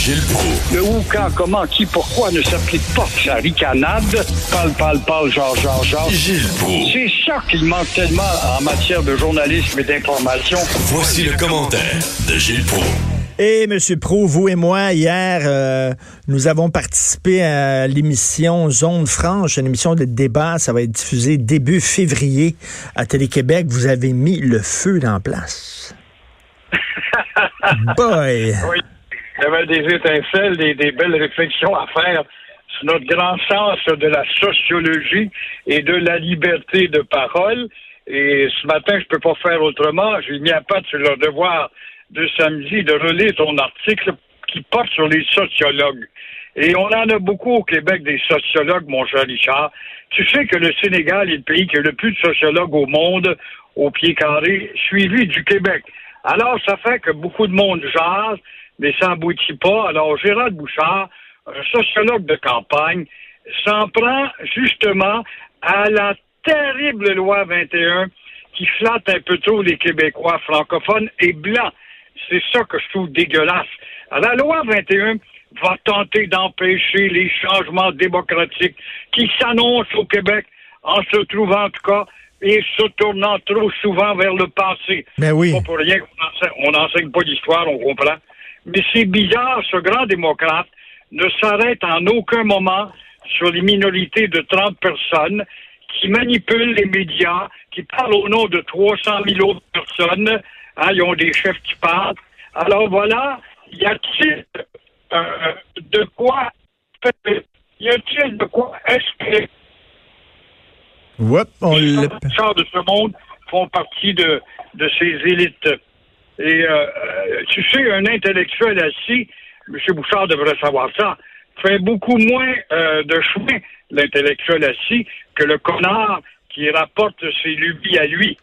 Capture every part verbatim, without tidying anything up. Gilles Proulx. Le où, quand, comment, qui, pourquoi ne s'applique pas sa ricanade. Parle, parle, parle, genre, genre, genre. Gilles Proulx. C'est ça qu'il manque tellement en matière de journalisme et d'information. Voici le commentaire de Gilles Proulx. Et M. Proulx, vous et moi, hier, euh, nous avons participé à l'émission Zone Franche, une émission de débat. Ça va être diffusé début février à Télé-Québec. Vous avez mis le feu en place. Boy! Oui, il y avait des étincelles, des, des belles réflexions à faire sur notre grand sens de la sociologie et de la liberté de parole. Et ce matin, je ne peux pas faire autrement. J'ai mis à patte sur le devoir de samedi de relire ton article qui porte sur les sociologues. Et on en a beaucoup au Québec des sociologues, mon cher Richard. Tu sais que le Sénégal est le pays qui a le plus de sociologues au monde, au pied carré, suivi du Québec. Alors, ça fait que beaucoup de monde jase, mais ça n'aboutit pas. Alors, Gérard Bouchard, un sociologue de campagne, s'en prend justement à la terrible loi vingt et un qui flatte un peu trop les Québécois francophones et blancs. C'est ça que je trouve dégueulasse. La loi vingt et un va tenter d'empêcher les changements démocratiques qui s'annoncent au Québec en se trouvant, en tout cas, et se tournant trop souvent vers le passé. Mais oui. Pas pour rien qu'on enseigne, on n'enseigne pas l'histoire, on comprend. Mais c'est bizarre, ce grand démocrate ne s'arrête en aucun moment sur les minorités de trente personnes qui manipulent les médias, qui parlent au nom de trois cent mille autres personnes. Hein, ils ont des chefs qui parlent. Alors voilà, y a-t-il euh, de quoi... Y a-t-il de quoi est-ce que... Yep, on les gens de ce monde font partie de, de ces élites. Et euh, tu sais, un intellectuel assis, M. Bouchard devrait savoir ça, fait beaucoup moins euh, de chemin, l'intellectuel assis, que le connard qui rapporte ses lubies à lui.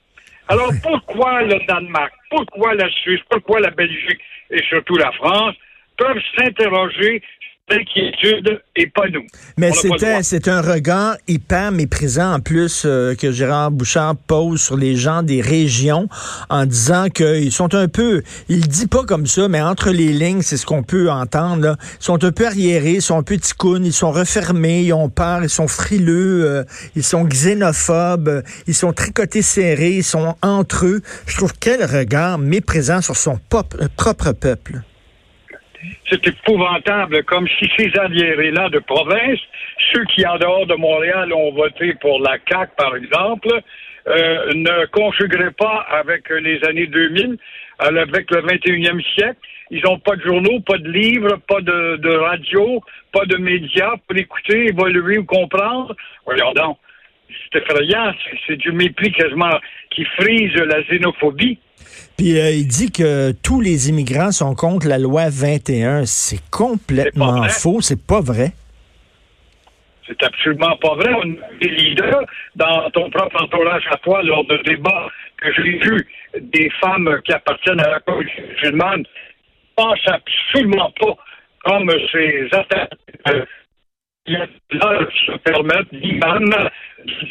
Alors pourquoi le Danemark, pourquoi la Suisse, pourquoi la Belgique et surtout la France peuvent s'interroger d'inquiétude et pas nous. Mais c'était, c'est un regard hyper méprisant en plus euh, que Gérard Bouchard pose sur les gens des régions en disant qu'ils sont un peu, il dit pas comme ça, mais entre les lignes, c'est ce qu'on peut entendre, là. Ils sont un peu arriérés, ils sont un peu ticounes, ils sont refermés, ils ont peur, ils sont frileux, euh, ils sont xénophobes, ils sont tricotés serrés, ils sont entre eux. Je trouve quel regard méprisant sur son pop, euh, propre peuple. C'est épouvantable, comme si ces arriérés-là de province, ceux qui, en dehors de Montréal, ont voté pour la C A Q, par exemple, euh, ne conjugueraient pas avec les années deux mille, avec le vingt et unième siècle. Ils n'ont pas de journaux, pas de livres, pas de, de radio, pas de médias pour écouter, évoluer ou comprendre. Voyons donc, c'est effrayant, c'est, c'est du mépris quasiment qui frise la xénophobie. Puis euh, il dit que tous les immigrants sont contre la loi vingt et un. C'est complètement c'est faux, c'est pas vrai. C'est absolument pas vrai. On a des leaders dans ton propre entourage à toi lors de débats que j'ai vu des femmes qui appartiennent à la communauté musulmane ne pensent absolument pas comme ces attaques là se permettent l'imam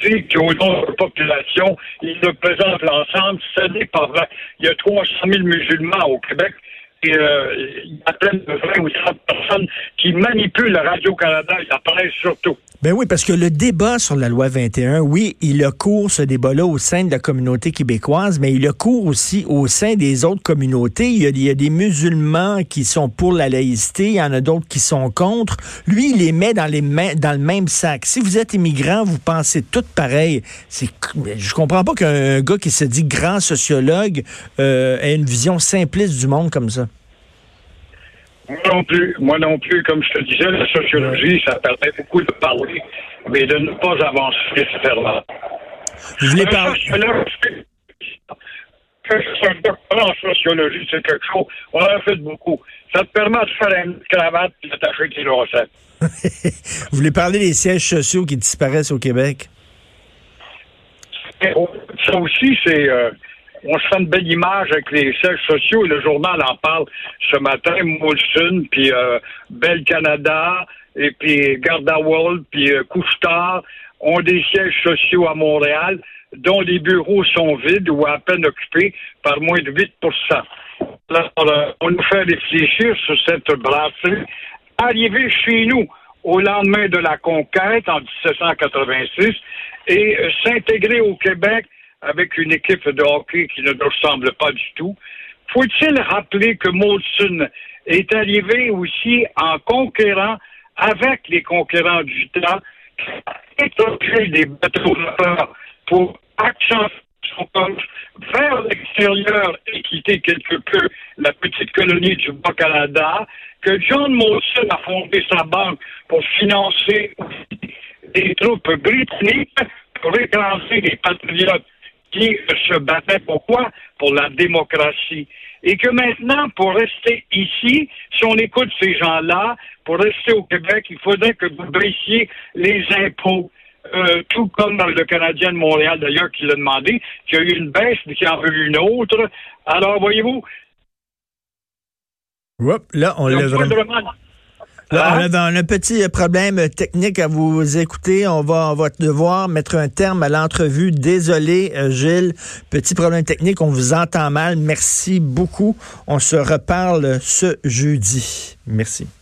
dit qu'au nom de la population, ils représentent l'ensemble, ce n'est pas vrai. Il y a trois cent mille musulmans au Québec et euh, il y a plein de vingt ou trente personnes qui manipulent la Radio-Canada et la presse surtout. Ben oui, parce que le débat sur la loi vingt et un, oui, il a cours ce débat-là au sein de la communauté québécoise, mais il a cours aussi au sein des autres communautés. Il y a, il y a des musulmans qui sont pour la laïcité, il y en a d'autres qui sont contre. Lui, il les met dans, les ma- dans le même sac. Si vous êtes immigrant, vous pensez tout pareil. C'est, je comprends pas qu'un gars qui se dit grand sociologue euh, ait une vision simpliste du monde comme ça. Moi non plus, moi non plus, comme je te disais, la sociologie, ça permet beaucoup de parler, mais de ne pas avancer, c'est là. Je voulais parler. Un doctorat en sociologie, c'est quelque chose, on en a fait beaucoup. Ça te permet de faire une cravate et d'attacher tes recettes. Vous voulez parler des sièges sociaux qui disparaissent au Québec? Ça aussi, c'est... Euh, on se fait une belle image avec les sièges sociaux et le journal en parle ce matin. Molson, puis euh, Bell Canada, et puis Garda World, puis euh, Couchetard ont des sièges sociaux à Montréal dont les bureaux sont vides ou à peine occupés par moins de huit pour cent. Alors, on nous fait réfléchir sur cette brasserie arrivée chez nous au lendemain de la conquête en dix-sept cent quatre-vingt-six et s'intégrer au Québec avec une équipe de hockey qui ne nous ressemble pas du tout. Faut-il rappeler que Molson est arrivé aussi en conquérant avec les conquérants du temps qui ont étoffé des bateaux pour accentuer son poste vers l'extérieur et quitter quelque peu la petite colonie du Bas-Canada, que John Molson a fondé sa banque pour financer des troupes britanniques pour écraser les patriotes qui se battaient. Pourquoi? Pour la démocratie. Et que maintenant, pour rester ici, si on écoute ces gens-là, pour rester au Québec, il faudrait que vous baissiez les impôts. Euh, tout comme le Canadien de Montréal, d'ailleurs, qui l'a demandé, qui a eu une baisse, mais qui en veut une autre. Alors, voyez-vous... Oups, là, on l'a vraiment... Là, on a un petit problème technique à vous écouter. On va, on va devoir mettre un terme à l'entrevue. Désolé, Gilles. Petit problème technique. On vous entend mal. Merci beaucoup. On se reparle ce jeudi. Merci.